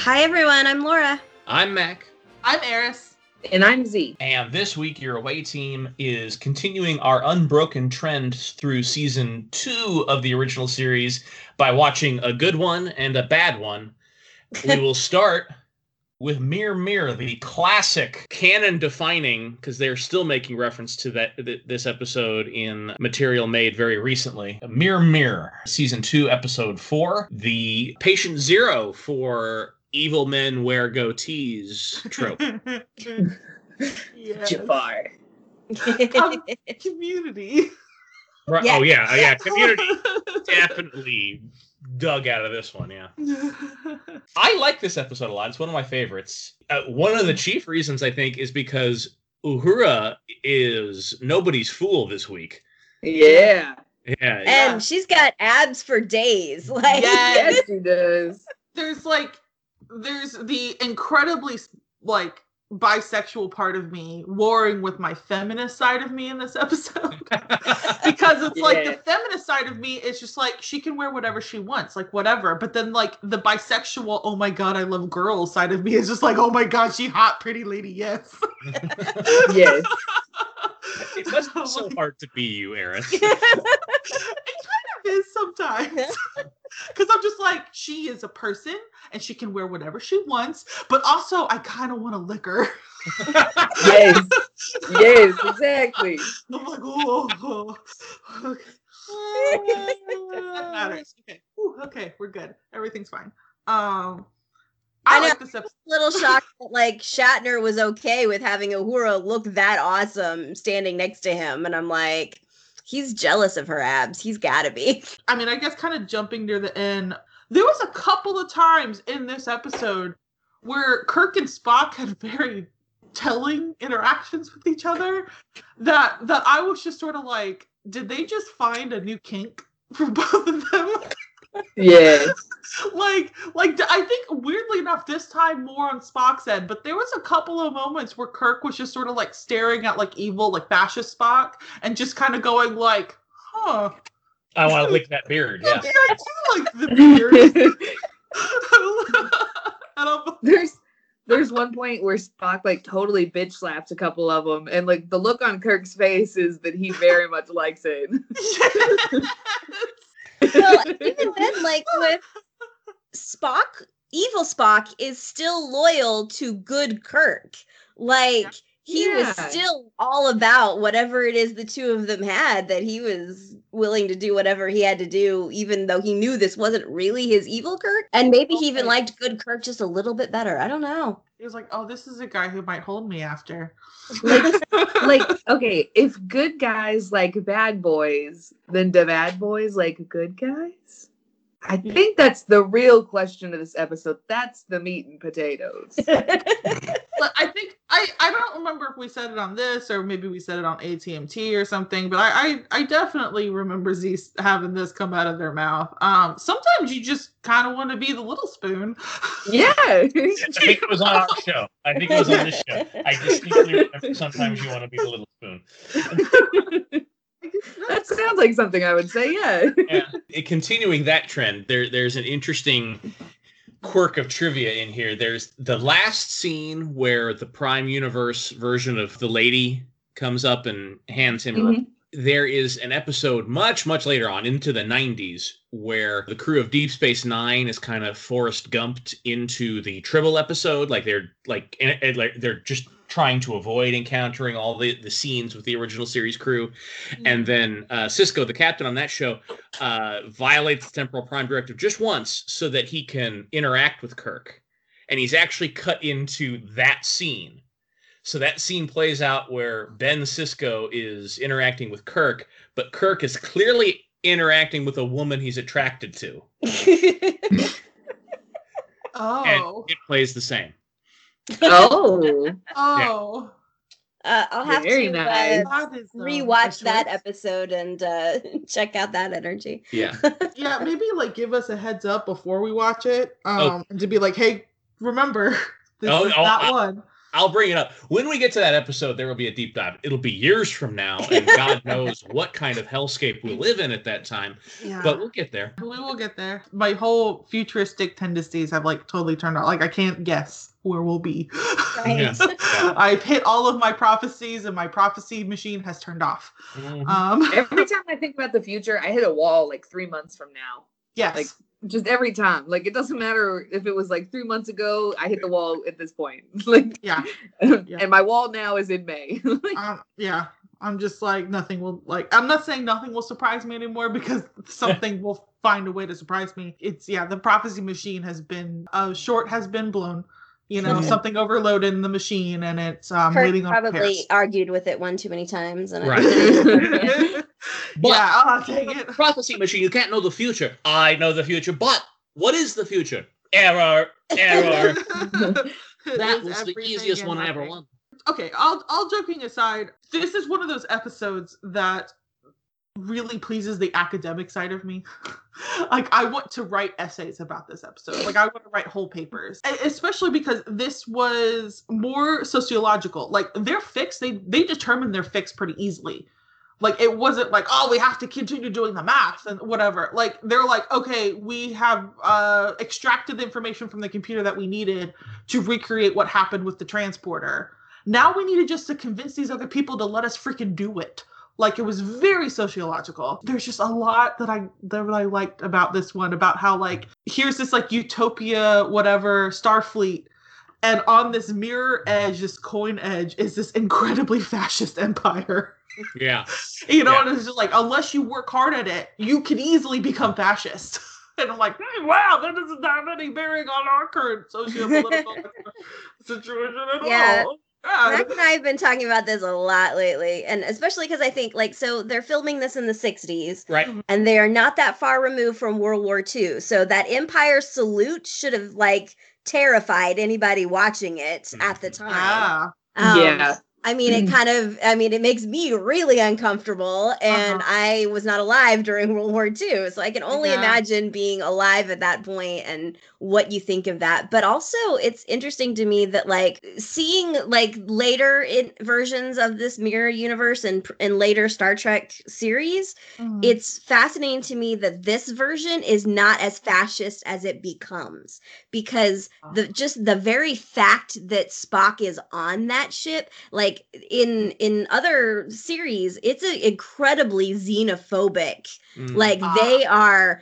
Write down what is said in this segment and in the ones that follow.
Hi everyone, I'm Laura. I'm Mac. I'm Eris. And I'm Z. And this week, your away team is continuing our unbroken trend through season 2 of the original series by watching a good one and a bad one. We will start with Mirror Mirror, the classic canon-defining, because they're still making reference to that this episode in material made very recently. Mirror Mirror, Season 2, Episode 4, the Patient Zero for evil men wear goatees trope. Yes. Jafar. Community. Right. Yeah. Oh, yeah, Community definitely dug out of this one, yeah. I like this episode a lot. It's one of my favorites. One of the chief reasons, I think, is because Uhura is nobody's fool this week. Yeah. And she's got abs for days. Like, yes, she does. There's the incredibly, bisexual part of me warring with my feminist side of me in this episode because it's the feminist side of me is just she can wear whatever she wants, whatever, but then the bisexual oh my god I love girls side of me is just oh my god, she hot pretty lady, yes. Yes. It wasn't so hard to be you, Eris. Is sometimes because I'm just she is a person and she can wear whatever she wants, but also I kind of want to lick her. yes, exactly. I'm oh. Okay. That matters. Okay. Ooh, okay, we're good. Everything's fine. I know, like this episode. I was a little shocked that Shatner was okay with having Uhura look that awesome standing next to him, and I'm like, he's jealous of her abs. He's got to be. I mean, I guess kind of jumping near the end, there was a couple of times in this episode where Kirk and Spock had very telling interactions with each other that I was just sort of did they just find a new kink for both of them? Yes. I think weirdly enough, this time more on Spock's end, but there was a couple of moments where Kirk was just sort of staring at evil, fascist Spock and just kind of going huh. I want to lick that beard. Yeah. Yeah, I do like the beard. There's one point where Spock totally bitch slaps a couple of them, and the look on Kirk's face is that he very much likes it. Yes. Well, even then, with Spock, evil Spock is still loyal to good Kirk. He was still all about whatever it is the two of them had, that he was willing to do whatever he had to do, even though he knew this wasn't really his evil Kirk. And maybe he even liked good Kirk just a little bit better. I don't know. He was like, oh, this is a guy who might hold me after. Okay, if good guys like bad boys, then do bad boys like good guys? I think that's the real question of this episode. That's the meat and potatoes. I think, I don't remember if we said it on this, or maybe we said it on ATMT or something, but I definitely remember Z having this come out of their mouth. Sometimes you just kind of want to be the little spoon. Yeah. I think it was on our show. I think it was on this show. I distinctly remember sometimes you want to be the little spoon. That sounds like something I would say, yeah. Yeah. Continuing that trend, there's an interesting quirk of trivia in here. There's the last scene where the Prime Universe version of the lady comes up and hands him a rope. There is an episode much, much later on into the 90s where the crew of Deep Space Nine is kind of Forrest Gumped into the Tribble episode. They're just trying to avoid encountering all the scenes with the original series crew. And then Sisko, the captain on that show, violates the temporal prime directive just once so that he can interact with Kirk. And he's actually cut into that scene. So that scene plays out where Ben Sisko is interacting with Kirk, but Kirk is clearly interacting with a woman he's attracted to. Oh. And it plays the same. Oh. Oh. Yeah. I'll have rewatch that episode and check out that energy. Yeah. Yeah, maybe like give us a heads up before we watch it. And to be like, hey, remember this is that one. I'll bring it up. When we get to that episode, there will be a deep dive. It'll be years from now, and God knows what kind of hellscape we live in at that time. Yeah. But we'll get there. We will get there. My whole futuristic tendencies have, like, totally turned out. Like, I can't guess where we'll be. Right. Yeah. I've hit all of my prophecies, and my prophecy machine has turned off. Mm-hmm. Every time I think about the future, I hit a wall, like, 3 months from now. Yes. Like, just every time. Like, it doesn't matter if it was like 3 months ago, I hit the wall at this point. Like, yeah. And my wall now is in May. Yeah. I'm just like, nothing will, like, I'm not saying nothing will surprise me anymore because something will find a way to surprise me. It's, yeah, the prophecy machine has been, short has been blown. You know, something overloaded in the machine, and it's Kirk waiting on repairs. Probably argued with it one too many times, and But prophecy machine, you can't know the future. I know the future, but what is the future? Error. That was the easiest one I ever won. Okay, all joking aside, this is one of those episodes that really pleases the academic side of me. Like, I want to write essays about this episode. Like, I want to write whole papers. Especially because this was more sociological. Like, their fix, they determined their fix pretty easily. Like, it wasn't like, oh, we have to continue doing the math and whatever. Like, they're like, okay, we have extracted the information from the computer that we needed to recreate what happened with the transporter. Now we needed just to convince these other people to let us freaking do it. Like, it was very sociological. There's just a lot that I liked about this one, about how, like, here's this, like, utopia, whatever, Starfleet, and on this mirror edge, this coin edge, is this incredibly fascist empire. Yeah. You know, and it's just like, unless you work hard at it, you can easily become fascist. And I'm like, hey, wow, that doesn't have any bearing on our current socio-political situation at all. Mac and I have been talking about this a lot lately, and especially because I think, like, so they're filming this in the 60s, right? And they are not that far removed from World War II, so that Empire salute should have, like, terrified anybody watching it at the time. I mean, it kind of, it makes me really uncomfortable, and I was not alive during World War II, so I can only imagine being alive at that point and what you think of that. But also, it's interesting to me that, like, seeing, like, later versions of this Mirror Universe and later Star Trek series, it's fascinating to me that this version is not as fascist as it becomes, because the very fact that Spock is on that ship, like, in other series, it's incredibly xenophobic. Like, they are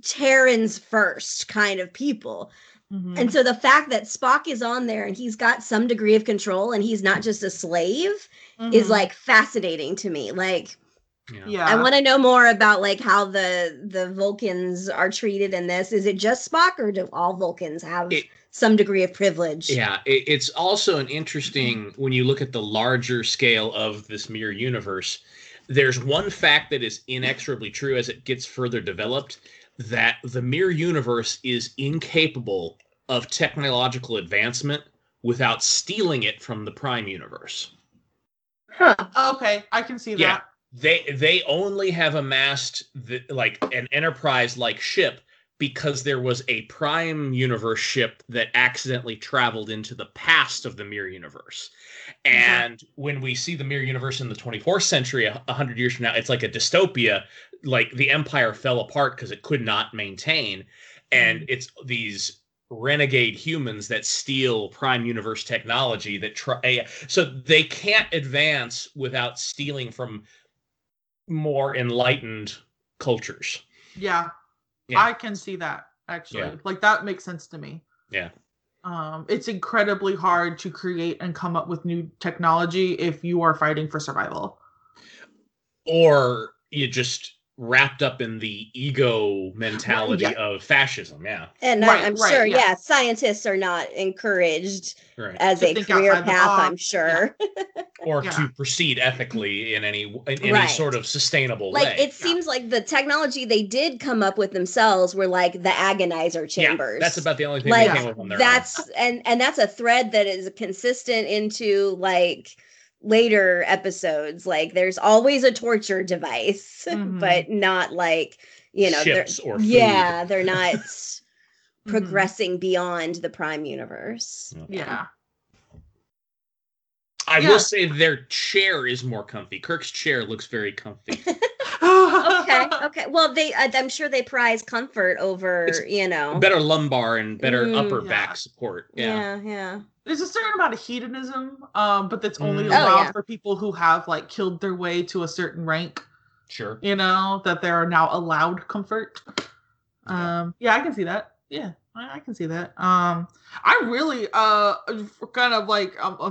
Terrans first kind of people. And so the fact that Spock is on there and he's got some degree of control and he's not just a slave is, like, fascinating to me. Like, I want to know more about, like, how the Vulcans are treated in this. Is it just Spock, or do all Vulcans have some degree of privilege? Yeah, it's also an interesting, when you look at the larger scale of this Mirror Universe, there's one fact that is inexorably true as it gets further developed, that the Mirror Universe is incapable of technological advancement without stealing it from the Prime Universe. Huh. Okay, I can see that. They only have amassed like an Enterprise-like ship because there was a Prime Universe ship that accidentally traveled into the past of the Mirror Universe. And when we see the Mirror Universe in the 24th century, 100 years from now, it's like a dystopia. Like, the Empire fell apart because it could not maintain. And it's these renegade humans that steal Prime Universe technology that try. So they can't advance without stealing from more enlightened cultures. Yeah, I can see that, actually. Yeah. Like, that makes sense to me. Yeah. It's incredibly hard to create and come up with new technology if you are fighting for survival. Or you just wrapped up in the ego mentality of fascism. I'm sure scientists are not encouraged as a career path, I'm sure. Or to proceed ethically in any sort of sustainable way. It seems like the technology they did come up with themselves were like the agonizer chambers. Yeah, that's about the only thing they came up with on their own. And that's a thread that is consistent into later episodes. There's always a torture device, but not ships or food. Yeah, they're not progressing beyond the prime universe. Yeah. I will say their chair is more comfy. Kirk's chair looks very comfy. Okay. Well, I'm sure they prize comfort over, better lumbar and better upper back support. Yeah. There's a certain amount of hedonism, but that's only allowed for people who have killed their way to a certain rank. Sure. That they are now allowed comfort. I can see that. Yeah, I can see that. I really I'm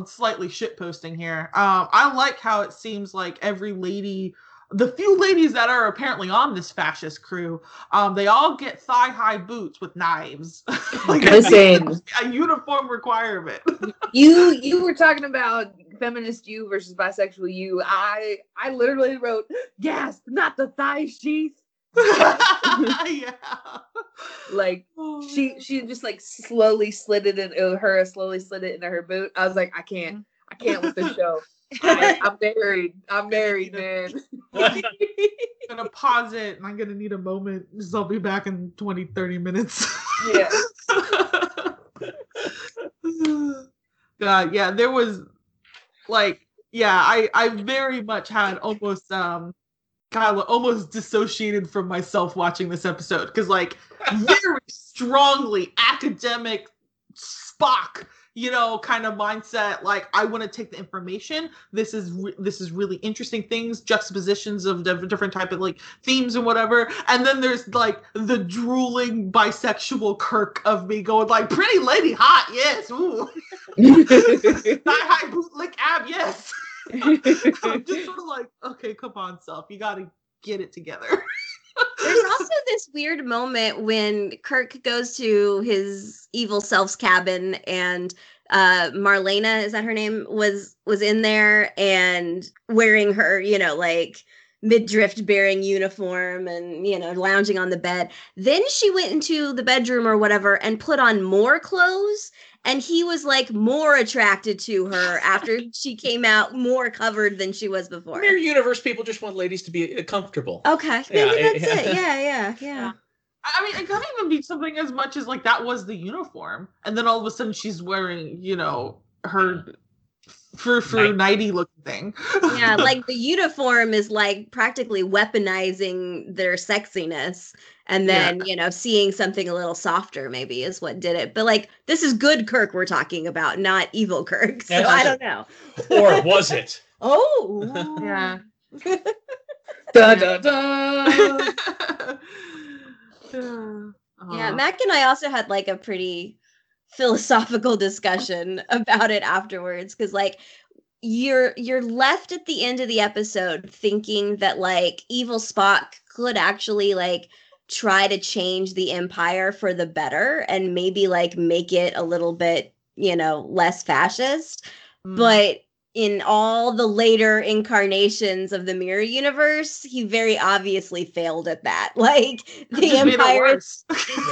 slightly shitposting here. I like how it seems like every lady, the few ladies that are apparently on this fascist crew, they all get thigh-high boots with knives. Listen, a uniform requirement. You were talking about feminist you versus bisexual you. I literally wrote, yes, not the thigh sheath. Yeah. She just slowly slid it in Uhura, slowly slid it into her boot. I was like, I can't with this show. I'm married, man. I'm going to pause it and I'm going to need a moment. I'll be back in 20, 30 minutes. Yeah. God, yeah, there was I very much had almost, almost dissociated from myself watching this episode because very strongly academic Spock kind of mindset, I want to take the information. This is really interesting things, juxtapositions of different type of themes and whatever. And then there's the drooling bisexual Kirk of me going pretty lady, hot, yes, ooh, high bootlick ab, yes. I'm just sort of okay, come on, self, you gotta get it together. There's also this weird moment when Kirk goes to his evil self's cabin and Marlena, is that her name, was in there and wearing her, midriff bearing uniform and, lounging on the bed. Then she went into the bedroom or whatever and put on more clothes. And he was more attracted to her after she came out more covered than she was before. Mirror Universe people just want ladies to be comfortable. Okay. Maybe that's it. Yeah. I mean, it could even be something as much as that was the uniform. And then all of a sudden she's wearing, her frou-frou nighty looking thing. Yeah. The uniform is practically weaponizing their sexiness. And then, seeing something a little softer maybe is what did it. But this is good Kirk we're talking about, not evil Kirk. So I don't know. Or was it? Oh. Yeah. Da, da, da. Yeah, Mac and I also had a pretty philosophical discussion about it afterwards. Because you're left at the end of the episode thinking that evil Spock could actually try to change the empire for the better and maybe make it a little bit, less fascist. But in all the later incarnations of the Mirror Universe, he very obviously failed at that. The empire is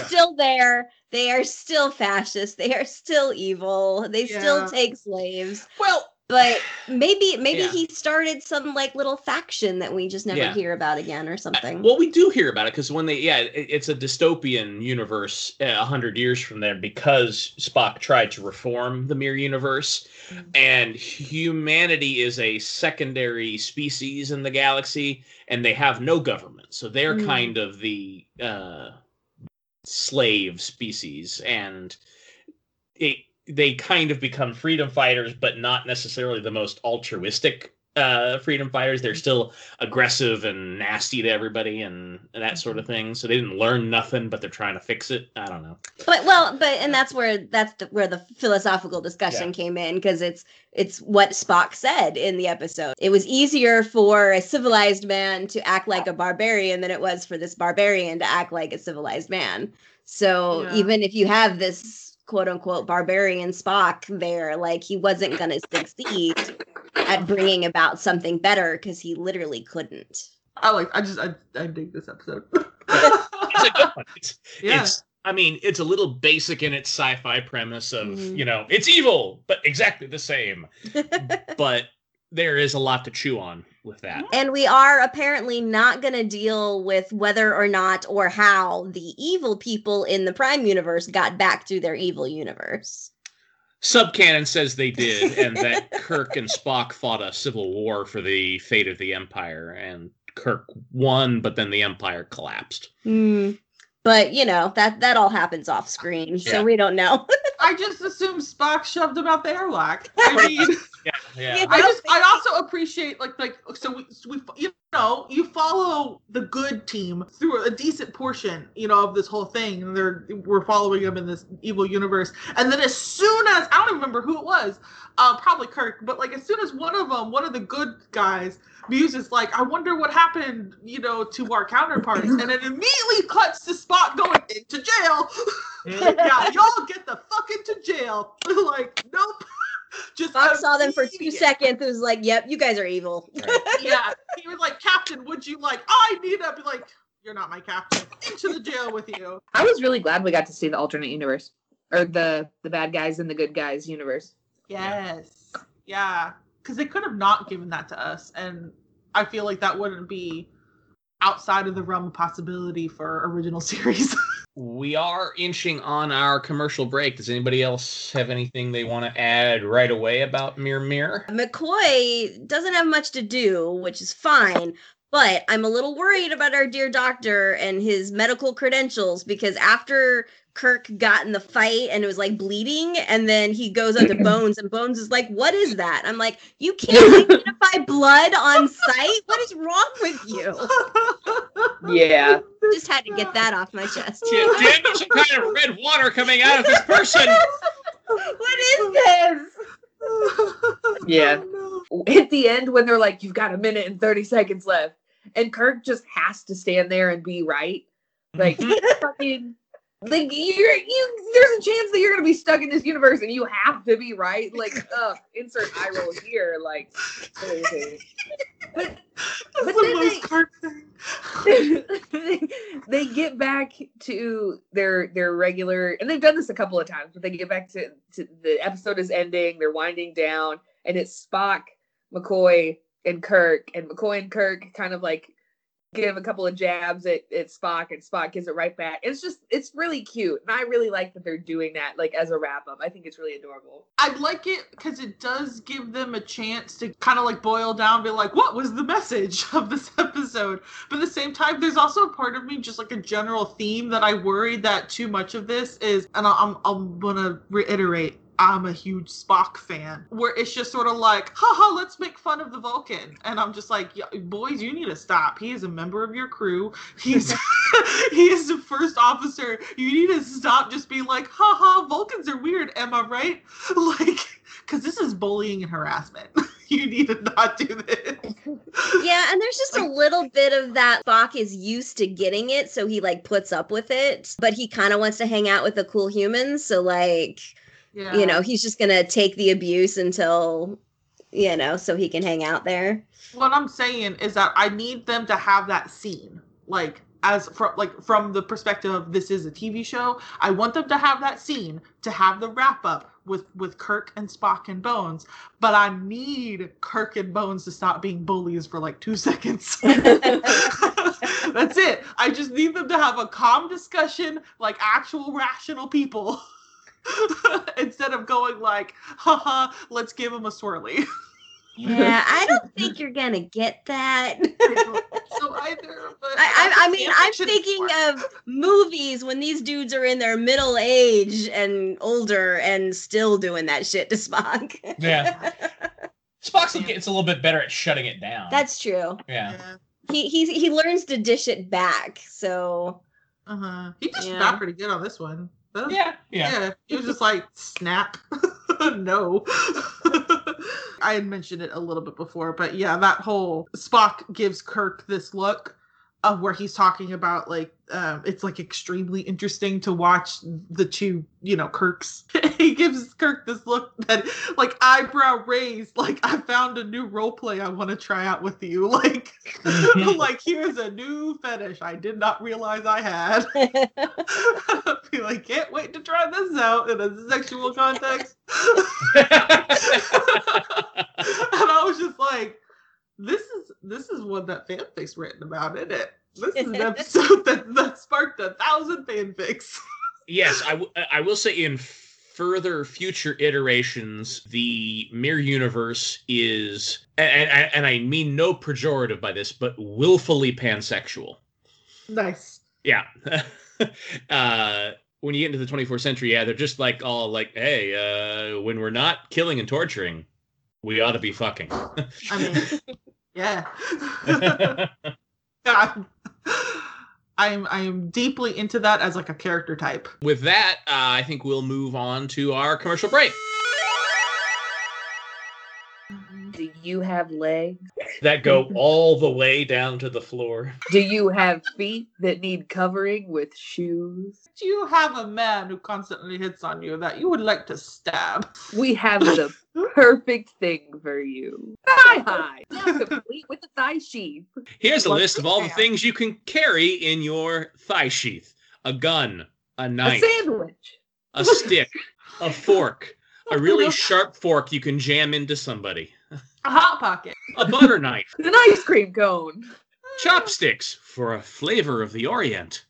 still there. They are still fascist. They are still evil. They still take slaves. Well, but maybe he started some little faction that we just never hear about again or something. Well, we do hear about it because when they, it's a dystopian universe 100 years from there because Spock tried to reform the Mirror Universe, and humanity is a secondary species in the galaxy, and they have no government, so they're kind of the slave species, and they kind of become freedom fighters, but not necessarily the most altruistic freedom fighters, they're still aggressive and nasty to everybody and that sort of thing. So they didn't learn nothing, but they're trying to fix it. I don't know. But that's where the philosophical discussion came in, because it's what Spock said in the episode. It was easier for a civilized man to act like a barbarian than it was for this barbarian to act like a civilized man. So even if you have this quote unquote barbarian Spock there, like, he wasn't going to succeed at bringing about something better because he literally couldn't. I dig this episode. It's a good one. It's a little basic in its sci-fi premise of, it's evil, but exactly the same. But there is a lot to chew on with that. And we are apparently not going to deal with whether or not or how the evil people in the Prime Universe got back to their evil universe. Subcanon says they did, and that Kirk and Spock fought a civil war for the fate of the Empire, and Kirk won, but then the Empire collapsed. But, that all happens off screen, so we don't know. I just assume Spock shoved him out the airlock. I mean, I also appreciate, you follow the good team through a decent portion, of this whole thing. And we're following them in this evil universe. And then as soon as, I don't even remember who it was, probably Kirk, but as soon as one of the good guys, Muse is like, I wonder what happened, to our counterparts. And it immediately cuts to Spock going into jail. Yeah, y'all get the fuck into jail. Nope. Just Spock saw them for 2 seconds. It was like, yep, you guys are evil. Right. Yeah. He was like, Captain, would you I need up. You're not my captain. Into the jail with you. I was really glad we got to see the alternate universe, or the bad guys and the good guys universe. Yes. Yeah. Because they could have not given that to us, and I feel like that wouldn't be outside of the realm of possibility for original series. We are inching on our commercial break. Does anybody else have anything they want to add right away about Mirror Mirror? McCoy doesn't have much to do, which is fine, but I'm a little worried about our dear doctor and his medical credentials, because after Kirk got in the fight and it was bleeding, and then he goes up to Bones, and Bones is like, what is that? I'm like, you can't identify blood on sight? What is wrong with you? Yeah. Just had to get that off my chest. Damn, there's some kind of red water coming out of this person. What is this? Yeah. Oh, no. At the end, when they're like, you've got a minute and 30 seconds left, and Kirk just has to stand there and be right. Fucking... there's a chance that you're gonna be stuck in this universe and you have to be right. Insert eye roll here. But they get back to their regular, and they've done this a couple of times. But they get back to the episode is ending. They're winding down, and it's Spock, McCoy, and Kirk. And McCoy and Kirk kind of give a couple of jabs at Spock, and Spock gives it right back. It's really cute, and I really like that they're doing that as a wrap-up. I think it's really adorable. I like it because it does give them a chance to kind of boil down, be like, what was the message of this episode? But at the same time, there's also a part of me, just a general theme, that I worry that too much of this is, and I'm gonna reiterate, I'm a huge Spock fan, where it's just sort of haha, let's make fun of the Vulcan. And I'm just like, boys, you need to stop. He is a member of your crew. He is the first officer. You need to stop just being like, haha, Vulcans are weird. Am I right? Because this is bullying and harassment. You need to not do this. Yeah, and there's just a little bit of that. Spock is used to getting it, so he puts up with it. But he kind of wants to hang out with the cool humans, so yeah. He's just going to take the abuse until, so he can hang out there. What I'm saying is that I need them to have that scene, from the perspective of this is a TV show. I want them to have that scene to have the wrap up with Kirk and Spock and Bones. But I need Kirk and Bones to stop being bullies for 2 seconds. That's it. I just need them to have a calm discussion, actual rational people. Instead of going haha, let's give him a swirly. Yeah, I don't think you're going to get that. I don't so either. But I'm thinking of movies when these dudes are in their middle age and older and still doing that shit to Spock. Yeah. Spock gets a little bit better at shutting it down. That's true. Yeah. He learns to dish it back. So. He dished it back pretty good on this one. Huh? Yeah. He was just like snap. No. I had mentioned it a little bit before, but yeah, that whole Spock gives Kirk this look of where he's talking about like it's like extremely interesting to watch the two, Kirks. He gives Kirk this look that like eyebrow raised, like I found a new role play I want to try out with you. Like, like here's a new fetish I did not realize I had. I'd be like, can't wait to try this out in a sexual context. And I was just like, This is one that fanfic's written about, isn't it? This is an episode that sparked 1,000 fanfics. Yes, I will say in further future iterations, the Mirror Universe is, and I mean no pejorative by this, but willfully pansexual. Nice. Yeah. When you get into the 24th century, yeah, they're just like all like, hey, when we're not killing and torturing, we ought to be fucking. I mean... Yeah. I am deeply into that as like a character type. With that, I think we'll move on to our commercial break. Do you have legs that go all the way down to the floor? Do you have feet that need covering with shoes? Do you have a man who constantly hits on you that you would like to stab? We have the perfect thing for you. Thigh high. Now complete with a thigh sheath. Here's a list of all the things you can carry in your thigh sheath. A gun, a knife, a sandwich, a stick, a fork, a really sharp fork you can jam into somebody. A hot pocket. A butter knife. An ice cream cone. Chopsticks for a flavor of the Orient.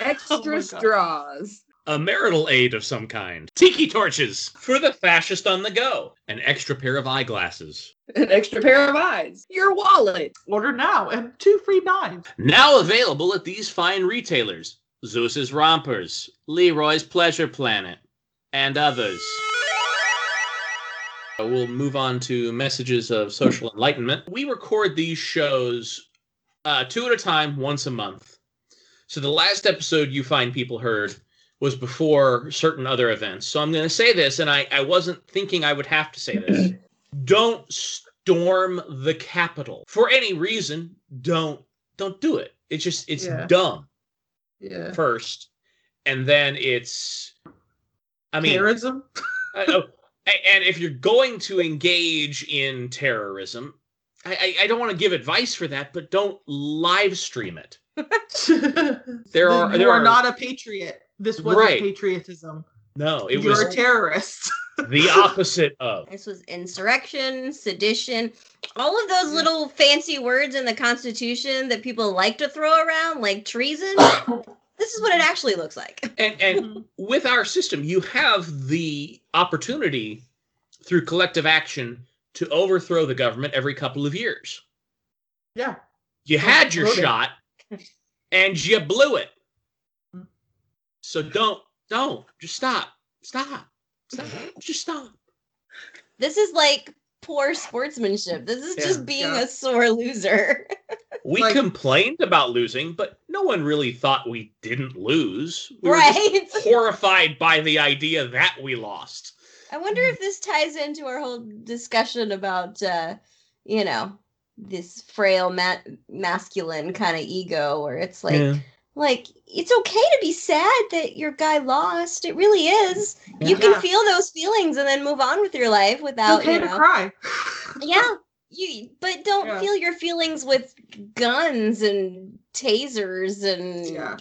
Extra straws. A marital aid of some kind. Tiki torches for the fascist on the go. An extra pair of eyeglasses. An extra pair of eyes. Your wallet. Order now and 2 free knives. Now available at these fine retailers. Zeus's Rompers, Leroy's Pleasure Planet, and others. We'll move on to messages of social enlightenment. We record these shows 2 at a time, once a month. So the last episode you find people heard was before certain other events. So I'm going to say this, and I wasn't thinking I would have to say this. Don't storm the Capitol. For any reason, don't do it. It's just, it's dumb first. And then it's, terrorism? And if you're going to engage in terrorism, I don't want to give advice for that, but don't live stream it. You are not a patriot. This wasn't patriotism. No, it was. You're a terrorist. The opposite of. This was insurrection, sedition, all of those little fancy words in the Constitution that people like to throw around, like treason. This is what it actually looks like. And with our system, you have the opportunity through collective action to overthrow the government every couple of years. Yeah. You had your shot and you blew it. So don't. Just stop. Stop. Just stop. This is like poor sportsmanship. This is just being a sore loser. We complained about losing, but no one really thought we didn't lose. We were just horrified by the idea that we lost. I wonder if this ties into our whole discussion about, this frail masculine kind of ego where it's like, it's okay to be sad that your guy lost. It really is. Yeah. You can feel those feelings and then move on with your life without, it's okay to cry. Yeah. But don't feel your feelings with guns and tasers and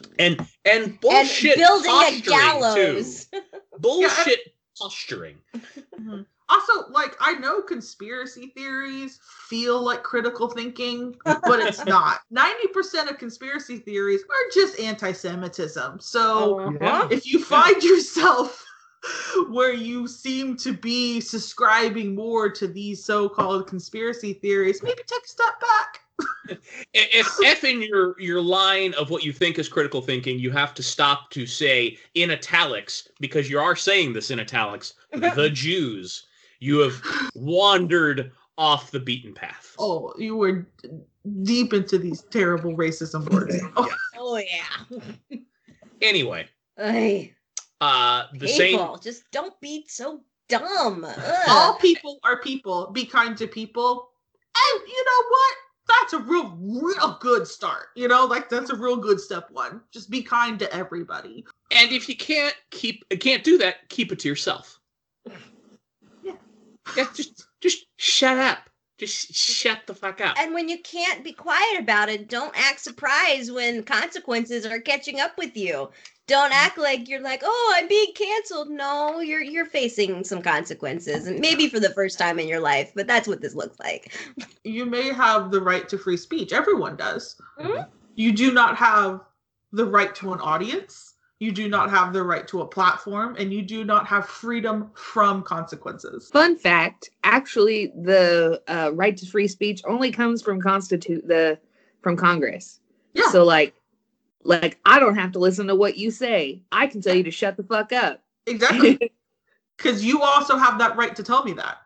and bullshit and building a gallows. Too. Bullshit posturing. Mm-hmm. Also, like, I know conspiracy theories feel like critical thinking, but it's not. 90% of conspiracy theories are just anti-Semitism. So if you find yourself where you seem to be subscribing more to these so-called conspiracy theories, maybe take a step back. If in your line of what you think is critical thinking, you have to stop to say in italics, because you are saying this in italics, the Jews. You have wandered off the beaten path. Oh, you were deep into these terrible racism words. Yeah. Oh, yeah. Anyway. The people, same... just don't be so dumb. Ugh. All people are people. Be kind to people. And you know what? That's a real good start. You know, like that's a real good step one. Just be kind to everybody. And if you can't do that, keep it to yourself. Yeah. Yeah. Just shut up. Just shut the fuck up. And when you can't be quiet about it, don't act surprised when consequences are catching up with you. Don't act like you're like, oh, I'm being canceled. No, you're facing some consequences, and maybe for the first time in your life, but that's what this looks like. You may have the right to free speech. Everyone does. Mm-hmm. You do not have the right to an audience. You do not have the right to a platform, and you do not have freedom from consequences. Fun fact, actually, the right to free speech only comes from Congress. Yeah. So, like, I don't have to listen to what you say. I can tell you to shut the fuck up. Exactly. Because you also have that right to tell me that.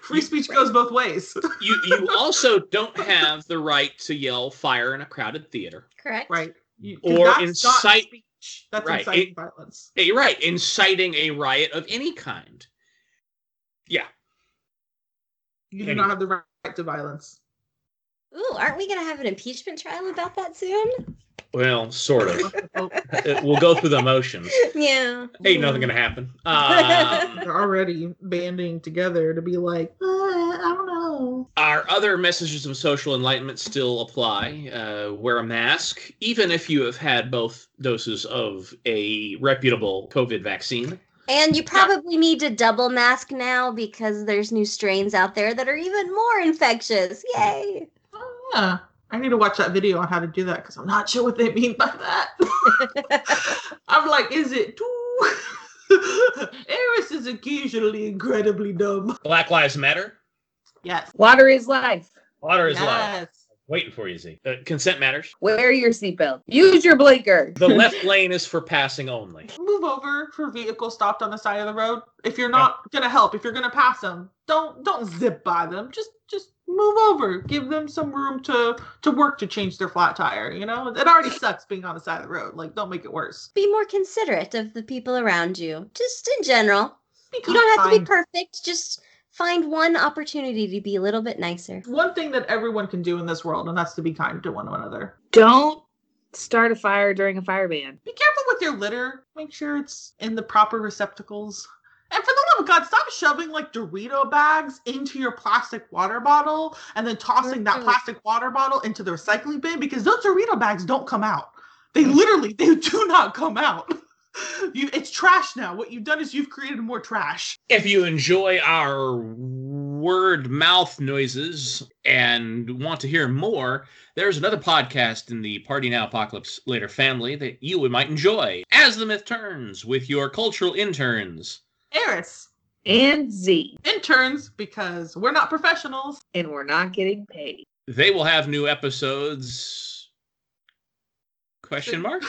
Free speech goes both ways. You also don't have the right to yell fire in a crowded theater. Correct. Right. Or incite speech. That's right. Inciting violence. You're right. Inciting a riot of any kind. Yeah. You do not have the right to violence. Ooh, aren't we going to have an impeachment trial about that soon? Well, sort of. We'll go through the motions. Yeah. Ain't nothing going to happen. They're already banding together to be like, I don't know. Our other messages of social enlightenment still apply. Wear a mask, even if you have had both doses of a reputable COVID vaccine. And you probably need to double mask now because there's new strains out there that are even more infectious. Yay! Yeah, I need to watch that video on how to do that because I'm not sure what they mean by that. I'm like, is it too? Eris is occasionally incredibly dumb. Black Lives Matter? Yes. Water is life. Water is life. Waiting for you, Z. Consent matters. Wear your seatbelt. Use your blinker. The left lane is for passing only. Move over for vehicles stopped on the side of the road. If you're not going to help, if you're going to pass them, don't zip by them. Just move over. Give them some room to work to change their flat tire, you know? It already sucks being on the side of the road. Like, don't make it worse. Be more considerate of the people around you. Just in general. You don't have to be perfect. Just... find one opportunity to be a little bit nicer. One thing that everyone can do in this world, and that's to be kind to one another. Don't start a fire during a fire ban. Be careful with your litter. Make sure it's in the proper receptacles. And for the love of God, stop shoving like Dorito bags into your plastic water bottle and then tossing that plastic water bottle into the recycling bin because those Dorito bags don't come out. They do not come out. It's trash now. What you've done is you've created more trash. If you enjoy our word mouth noises and want to hear more, there's another podcast in the Party Now Apocalypse Later family that you might enjoy. As the Myth Turns with your cultural interns. Eris. And Z. Interns because we're not professionals. And we're not getting paid. They will have new episodes... question mark?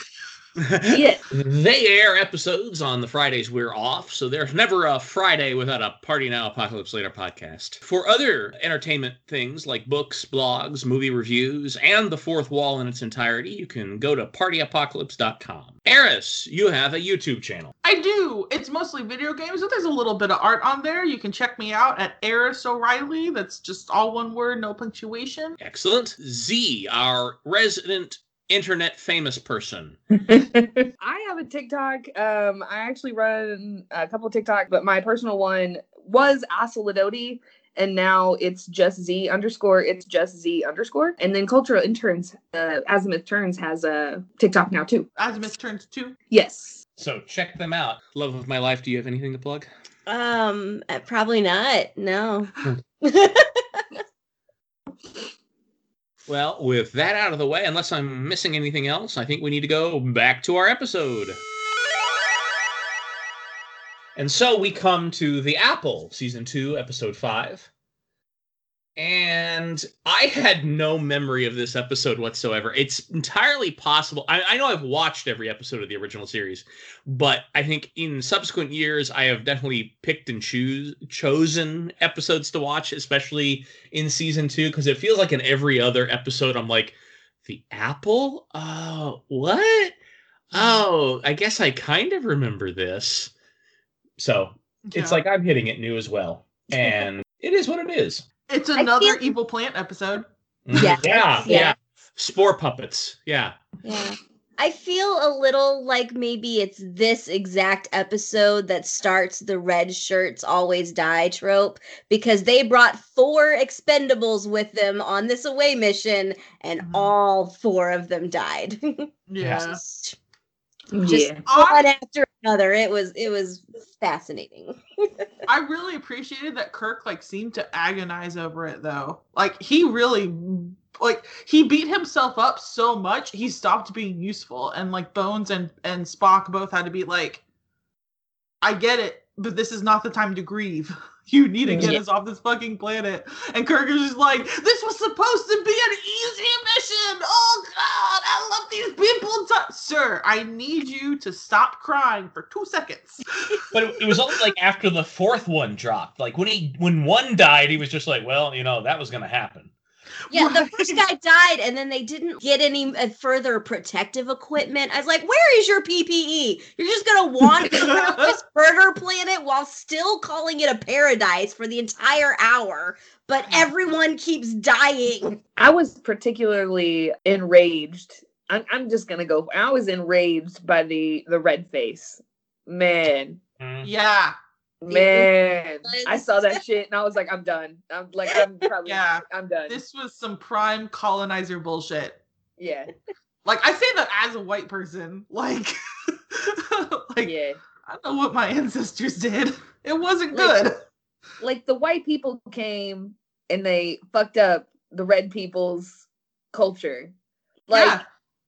Yeah. They air episodes on the Fridays we're off, so there's never a Friday without a Party Now Apocalypse Later podcast. For other entertainment things like books, blogs, movie reviews, and the fourth wall in its entirety, you can go to partyapocalypse.com. Eris, you have a YouTube channel. I do. It's mostly video games, but there's a little bit of art on there. You can check me out at Eris O'Reilly. That's just all one word, no punctuation. Excellent. Z, our resident internet famous person. I have a TikTok. I actually run a couple of TikTok, but my personal one was Asolidoti, and now it's just Z underscore. It's just Z underscore. And then Cultural Interns, As the Myth Turns, has a TikTok now too. As the Myth Turns too? Yes. So check them out. Love of my life. Do you have anything to plug? Probably not. No. Well, with that out of the way, unless I'm missing anything else, I think we need to go back to our episode. And so we come to The Apple, Season 2, Episode 5. And I had no memory of this episode whatsoever. It's entirely possible. I know I've watched every episode of the original series, but I think in subsequent years, I have definitely picked and chosen episodes to watch, especially in season 2, because it feels like in every other episode, I'm like, the Apple? What? Oh, I guess I kind of remember this. So it's like I'm hitting it new as well. And it is what it is. It's another evil plant episode. Yeah. Spore puppets. Yeah. I feel a little like maybe it's this exact episode that starts the red shirts always die trope, because they brought 4 expendables with them on this away mission and all 4 of them died. Just one after another. It was fascinating. I really appreciated that Kirk seemed to agonize over it though. He really he beat himself up so much he stopped being useful, and Bones and Spock both had to be I get it, but this is not the time to grieve. You need to get us off this fucking planet. And Kirk is just this was supposed to be an easy mission. Oh, God, I love these people. Sir, I need you to stop crying for 2 seconds. But it was only after the 4th one dropped. When one died, he was just well, that was going to happen. Yeah, right. The first guy died, and then they didn't get any further protective equipment. I was where is your PPE? You're just going to wander around this murder planet while still calling it a paradise for the entire hour, but everyone keeps dying. I was particularly enraged. I'm just going to go. I was enraged by the red face. Man. Yeah. Man, I saw that shit and I was I'm done. I'm done. This was some prime colonizer bullshit. Yeah. I say that as a white person. I don't know what my ancestors did. It wasn't good. The white people came and they fucked up the red people's culture.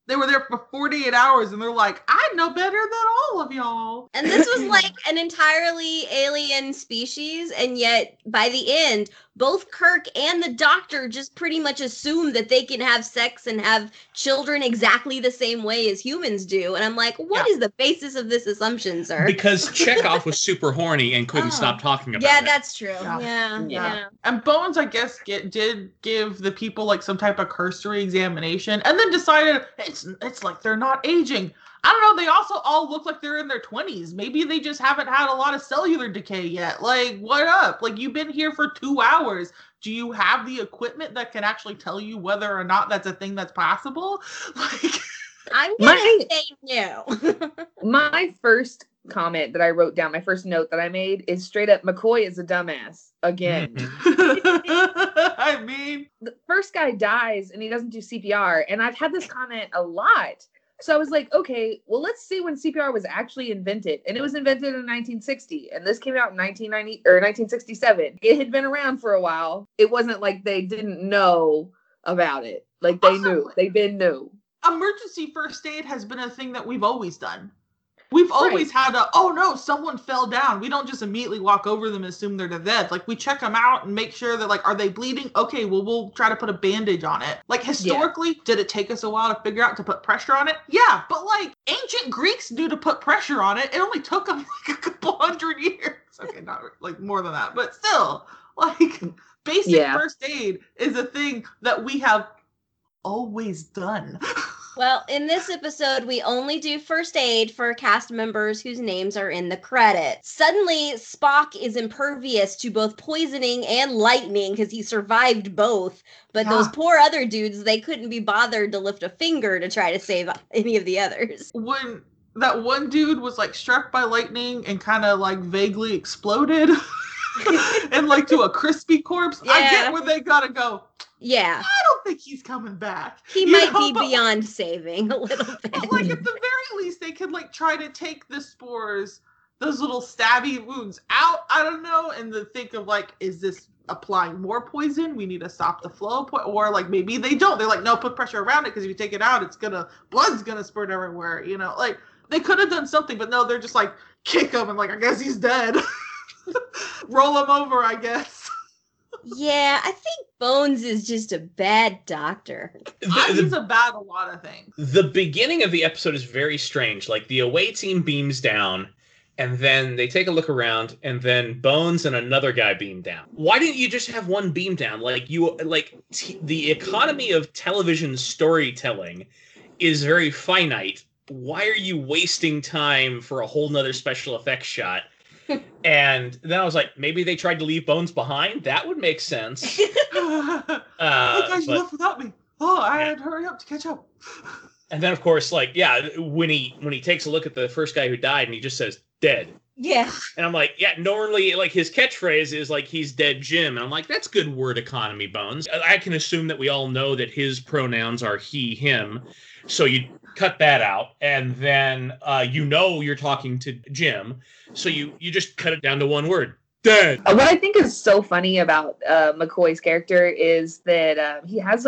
They were there for 48 hours, and they're I know better than all of y'all. And this was an entirely alien species, and yet, by the end, both Kirk and the Doctor just pretty much assume that they can have sex and have children exactly the same way as humans do. And I'm what is the basis of this assumption, sir? Because Chekhov was super horny and couldn't stop talking about it. Yeah, that's true. Yeah. And Bones, I guess, did give the people some type of cursory examination and then decided it's they're not aging. I don't know. They also all look they're in their 20s. Maybe they just haven't had a lot of cellular decay yet. What up? You've been here for 2 hours. Do you have the equipment that can actually tell you whether or not that's a thing that's possible? I'm going to say no. My first comment that I wrote down, my first note that I made is straight up, McCoy is a dumbass. Again. I mean. The first guy dies and he doesn't do CPR. And I've had this comment a lot. So I was okay, well, let's see when CPR was actually invented. And it was invented in 1960. And this came out in 1990 or 1967. It had been around for a while. It wasn't they didn't know about it. They knew. They been knew. Emergency first aid has been a thing that we've always done. We've always had someone fell down. We don't just immediately walk over them and assume they're dead. We check them out and make sure that, are they bleeding? Okay, well, we'll try to put a bandage on it. Historically, did it take us a while to figure out to put pressure on it? Yeah, but, ancient Greeks knew to put pressure on it. It only took them, a couple hundred years. Okay, not, more than that. But still, basic first aid is a thing that we have always done. Well, in this episode, we only do first aid for cast members whose names are in the credits. Suddenly, Spock is impervious to both poisoning and lightning because he survived both. But those poor other dudes, they couldn't be bothered to lift a finger to try to save any of the others. When that one dude was, struck by lightning and kind of, vaguely exploded and, to a crispy corpse, I get where they gotta go. Yeah. I don't think he's coming back. He might be beyond saving a little bit. But at the very least, they could try to take the spores, those little stabby wounds out. I don't know. And then think of is this applying more poison? We need to stop the flow. Or maybe they don't. They're no, put pressure around it because if you take it out, blood's gonna spurt everywhere. They could have done something, but no, they're just kick him and I guess he's dead. Roll him over, I guess. Yeah, I think Bones is just a bad doctor. He's about a lot of things. The beginning of the episode is very strange. Like, the away team beams down, and then they take a look around, and then Bones and another guy beam down. Why didn't you just have one beam down? The economy of television storytelling is very finite. Why are you wasting time for a whole nother special effects shot? And then I was like, maybe they tried to leave Bones behind? That would make sense. Guys, you left without me. I had to hurry up to catch up. And then, of course, when he takes a look at the first guy who died and he just says, dead. Yeah. And I'm like, yeah, normally, his catchphrase is, he's dead, Jim. And I'm like, that's good word economy, Bones. I can assume that we all know that his pronouns are he, him. So you cut that out, and then you're talking to Jim, so you just cut it down to one word. Dead. What I think is so funny about McCoy's character is that he has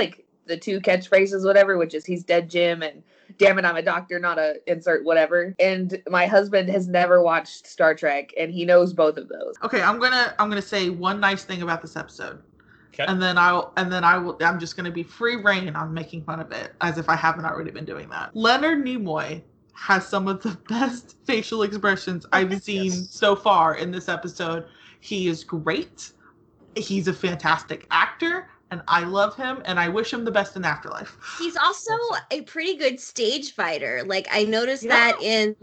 the two catchphrases, whatever, which is he's dead, Jim, and damn it, I'm a doctor, not a insert whatever. And my husband has never watched Star Trek, and he knows both of those. Okay, I'm gonna say one nice thing about this episode. Okay. And then I will. I'm just going to be free reign on making fun of it, as if I haven't already been doing that. Leonard Nimoy has some of the best facial expressions I've seen so far in this episode. He is great. He's a fantastic actor, and I love him, and I wish him the best in Afterlife. He's also a pretty good stage fighter. I noticed that in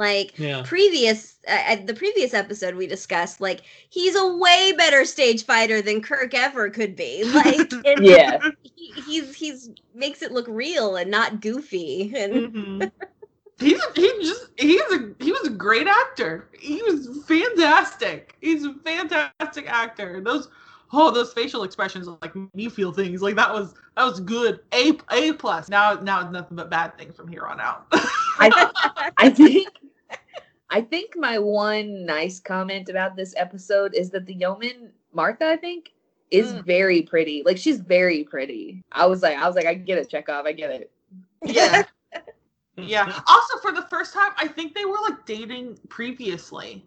previous. At the previous episode we discussed, he's a way better stage fighter than Kirk ever could be. He's makes it look real and not goofy. And he was a great actor. He was fantastic. He's a fantastic actor. Those facial expressions you feel things that was good. A plus. Now it's nothing but bad things from here on out. I think my one nice comment about this episode is that the yeoman, Martha, I think, is very pretty. She's very pretty. I was like, I get it, Chekhov. I get it. Yeah. Yeah. Also, for the first time, I think they were, dating previously.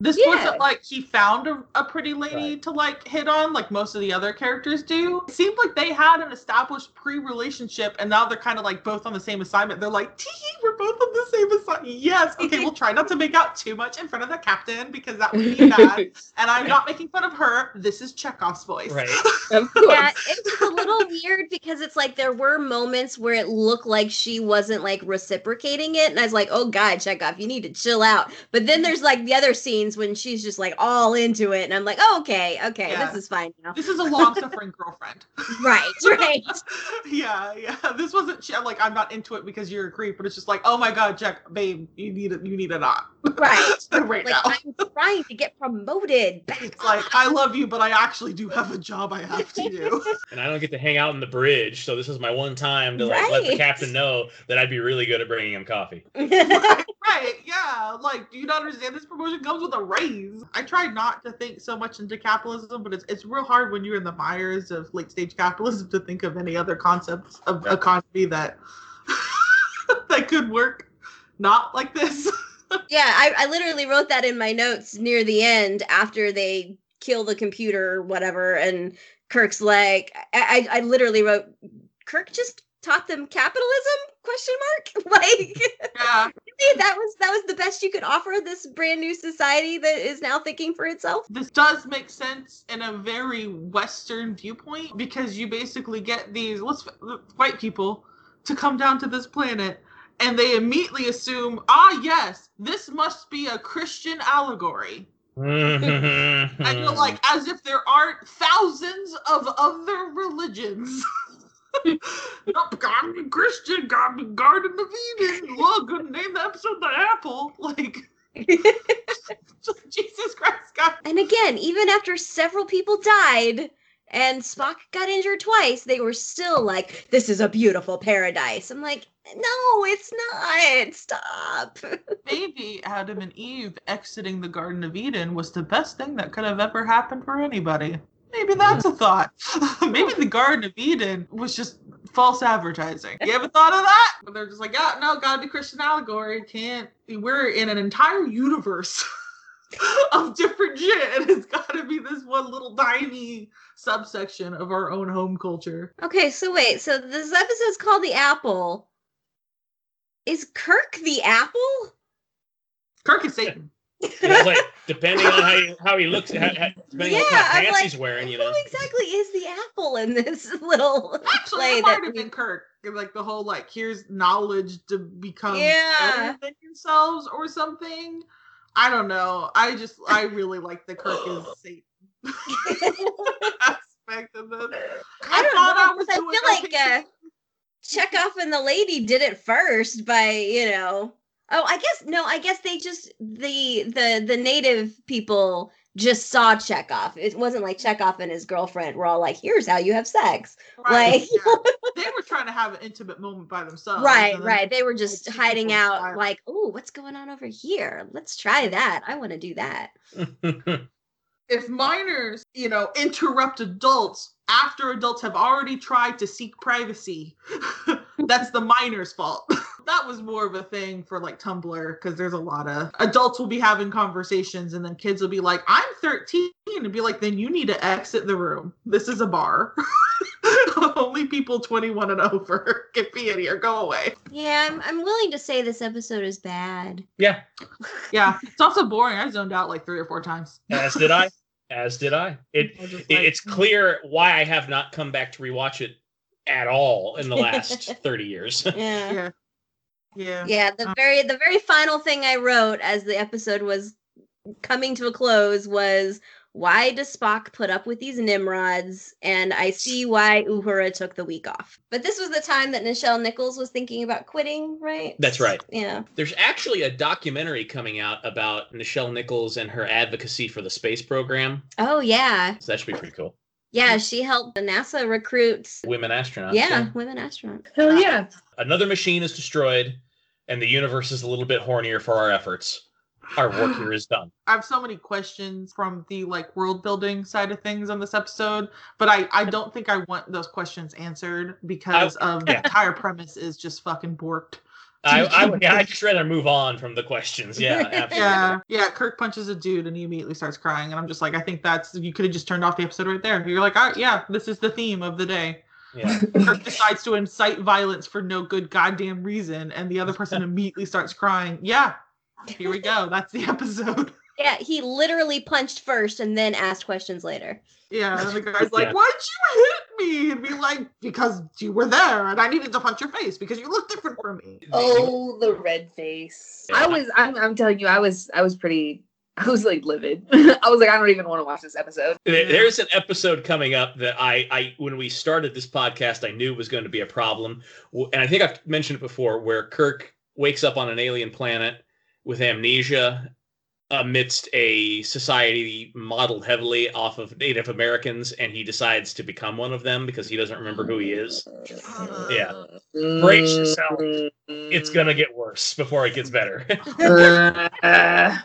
This wasn't, he found a pretty lady to, hit on, most of the other characters do. It seemed like they had an established pre-relationship, and now they're kind of, both on the same assignment. They're like, tee-hee, we're both on the same assignment. Yes, okay, we'll try not to make out too much in front of the captain, because that would be bad. And I'm not making fun of her. This is Chekhov's voice. Right. Of course. Yeah, it's a little weird, because it's there were moments where it looked like she wasn't, reciprocating it, and I was like, oh, God, Chekhov, you need to chill out. But then there's, the other scenes when she's just all into it, and I'm like, oh, okay, yeah. This is fine now. This is a long-suffering girlfriend. Right. Yeah. This wasn't. I'm not into it because you're a creep, but it's just oh my god, Jack, babe, you need a knot. Right. Right now. I'm trying to get promoted. Back it's on. I love you, but I actually do have a job I have to do, and I don't get to hang out in the bridge, so this is my one time to let the captain know that I'd be really good at bringing him coffee. Right. Yeah. Do you not understand? This promotion comes with a raise. I try not to think so much into capitalism, but it's real hard when you're in the mires of late stage capitalism to think of any other concepts of economy that that could work not like this. Yeah, I literally wrote that in my notes near the end after they kill the computer or whatever, and Kirk's I literally wrote, Kirk just taught them capitalism? Question mark? Yeah. That was the best you could offer this brand new society that is now thinking for itself. This does make sense in a very Western viewpoint, because you basically get these white people to come down to this planet, and they immediately assume, yes, this must be a Christian allegory. And you're as if there aren't thousands of other religions. Nope, God be Christian, God be Garden of Eden. Look, name the episode The Apple. Jesus Christ, God. And again, even after several people died and Spock got injured twice, they were still this is a beautiful paradise. I'm like, no, it's not. Stop. Maybe Adam and Eve exiting the Garden of Eden was the best thing that could have ever happened for anybody. Maybe that's a thought. Maybe the Garden of Eden was just false advertising. You ever thought of that? But they're just yeah, no, gotta be Christian allegory. Can't. We're in an entire universe of different shit, and it's gotta be this one little tiny subsection of our own home culture. Okay, so wait. So this episode's called The Apple. Is Kirk the Apple? Kirk is Satan. You know, like, depending on how he looks, depending on what kind of pants he's wearing, you know. Who exactly is the apple in this little play? Actually, it might have been Kirk. Like, the whole, like, here's knowledge to become better than yourselves or something. I don't know. I really like the Kirk is Satan aspect of this. I feel like Chekhov and the lady did it first by, you know... Oh, I guess they just, the native people just saw Chekhov. It wasn't like Chekhov and his girlfriend were all like, here's how you have sex. Right, like yeah. They were trying to have an intimate moment by themselves. Right. They were just hiding out like, ooh, what's going on over here? Let's try that. I want to do that. If minors, you know, interrupt adults after adults have already tried to seek privacy, that's the minors' fault. That was more of a thing for like Tumblr, because there's a lot of adults will be having conversations and then kids will be like, I'm 13, and be like, then you need to exit the room. This is a bar. Only people 21 and over can be in here. Go away. Yeah, I'm willing to say this episode is bad. Yeah. Yeah. It's also boring. I zoned out like 3 or 4 times. As did I. It's clear why I have not come back to rewatch it at all in the last 30 years. Yeah. The very final thing I wrote as the episode was coming to a close was, why does Spock put up with these nimrods? And I see why Uhura took the week off. But this was the time that Nichelle Nichols was thinking about quitting, right? That's right. Yeah. There's actually a documentary coming out about Nichelle Nichols and her advocacy for the space program. Oh, yeah. So that should be pretty cool. Yeah, she helped NASA recruit women astronauts. Yeah, women astronauts. Hell yeah. Another machine is destroyed, and the universe is a little bit hornier for our efforts. Our work here is done. I have so many questions from the like world building side of things on this episode, but I don't think I want those questions answered because of the entire premise is just fucking borked. I'd just rather move on from the questions. Yeah, absolutely. Yeah, Kirk punches a dude and he immediately starts crying, and I'm just like, I think that's, you could have just turned off the episode right there. You're like, all right, yeah, this is the theme of the day. Yeah. Kirk decides to incite violence for no good goddamn reason, and the other person immediately starts crying. Yeah. Here we go. That's the episode. Yeah, he literally punched first and then asked questions later. Yeah, and the guy's like, why'd you hit me? And be like, because you were there and I needed to punch your face because you look different from me. Oh, the red face. Yeah. I'm telling you, I was like livid. I was like, I don't even want to watch this episode. There's an episode coming up that I when we started this podcast, I knew was going to be a problem. And I think I've mentioned it before, where Kirk wakes up on an alien planet with amnesia amidst a society modeled heavily off of Native Americans, and he decides to become one of them because he doesn't remember who he is. Yeah. Brace yourself. It's going to get worse before it gets better.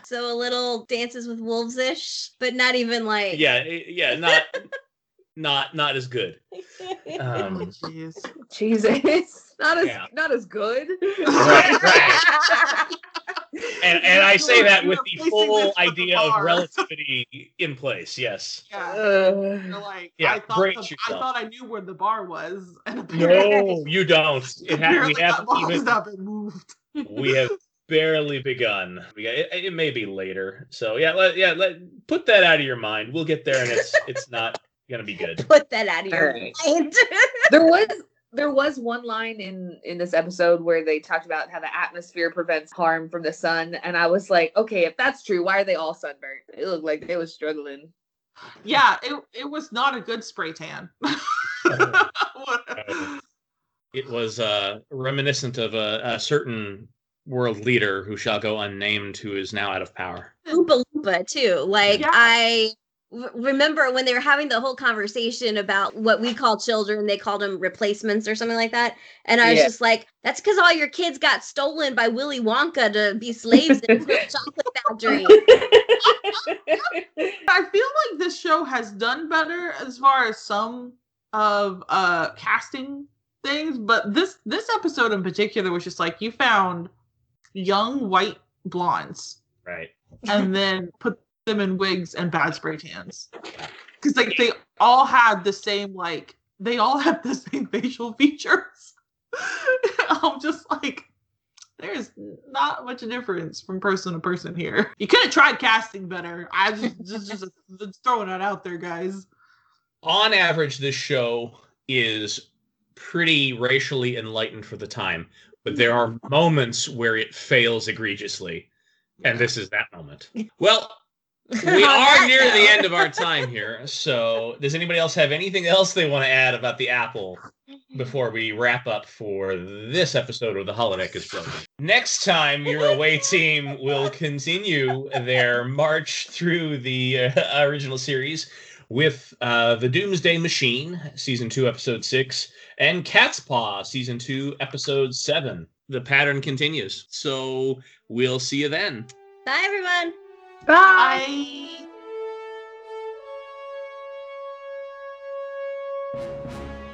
So a little Dances with Wolves-ish, but not even like... Yeah, not as good. Jesus. Not as good. Right. And I say that with the full idea of relativity in place, yes. Yeah. I thought I knew where the bar was. No, you don't. We have barely begun. It may be later. So put that out of your mind. We'll get there, and it's not going to be good. Put that out of your mind. There was one line in this episode where they talked about how the atmosphere prevents harm from the sun. And I was like, okay, if that's true, why are they all sunburned? It looked like they were struggling. Yeah, it was not a good spray tan. It was reminiscent of a certain world leader who shall go unnamed, who is now out of power. Oompa Loompa, too. I... remember when they were having the whole conversation about what we call children, they called them replacements or something like that. And I was just like, that's because all your kids got stolen by Willy Wonka to be slaves in a chocolate factory. I feel like this show has done better as far as some of casting things, but this episode in particular was just like, you found young white blondes. Right. And then put them in wigs and bad spray tans. Because, like, they all had the same, like, they all had the same facial features. I'm just like, there's not much difference from person to person here. You could have tried casting better. I just throwing it out there, guys. On average, this show is pretty racially enlightened for the time, but there are moments where it fails egregiously, and this is that moment. Well, we are near the end of our time here, so does anybody else have anything else they want to add about The Apple before we wrap up for this episode of The Holodeck is Broken? Next time, your away team will continue their march through the original series with The Doomsday Machine, Season 2, Episode 6, and Cat's Paw, Season 2, Episode 7. The pattern continues. So we'll see you then. Bye, everyone. Bye. Bye.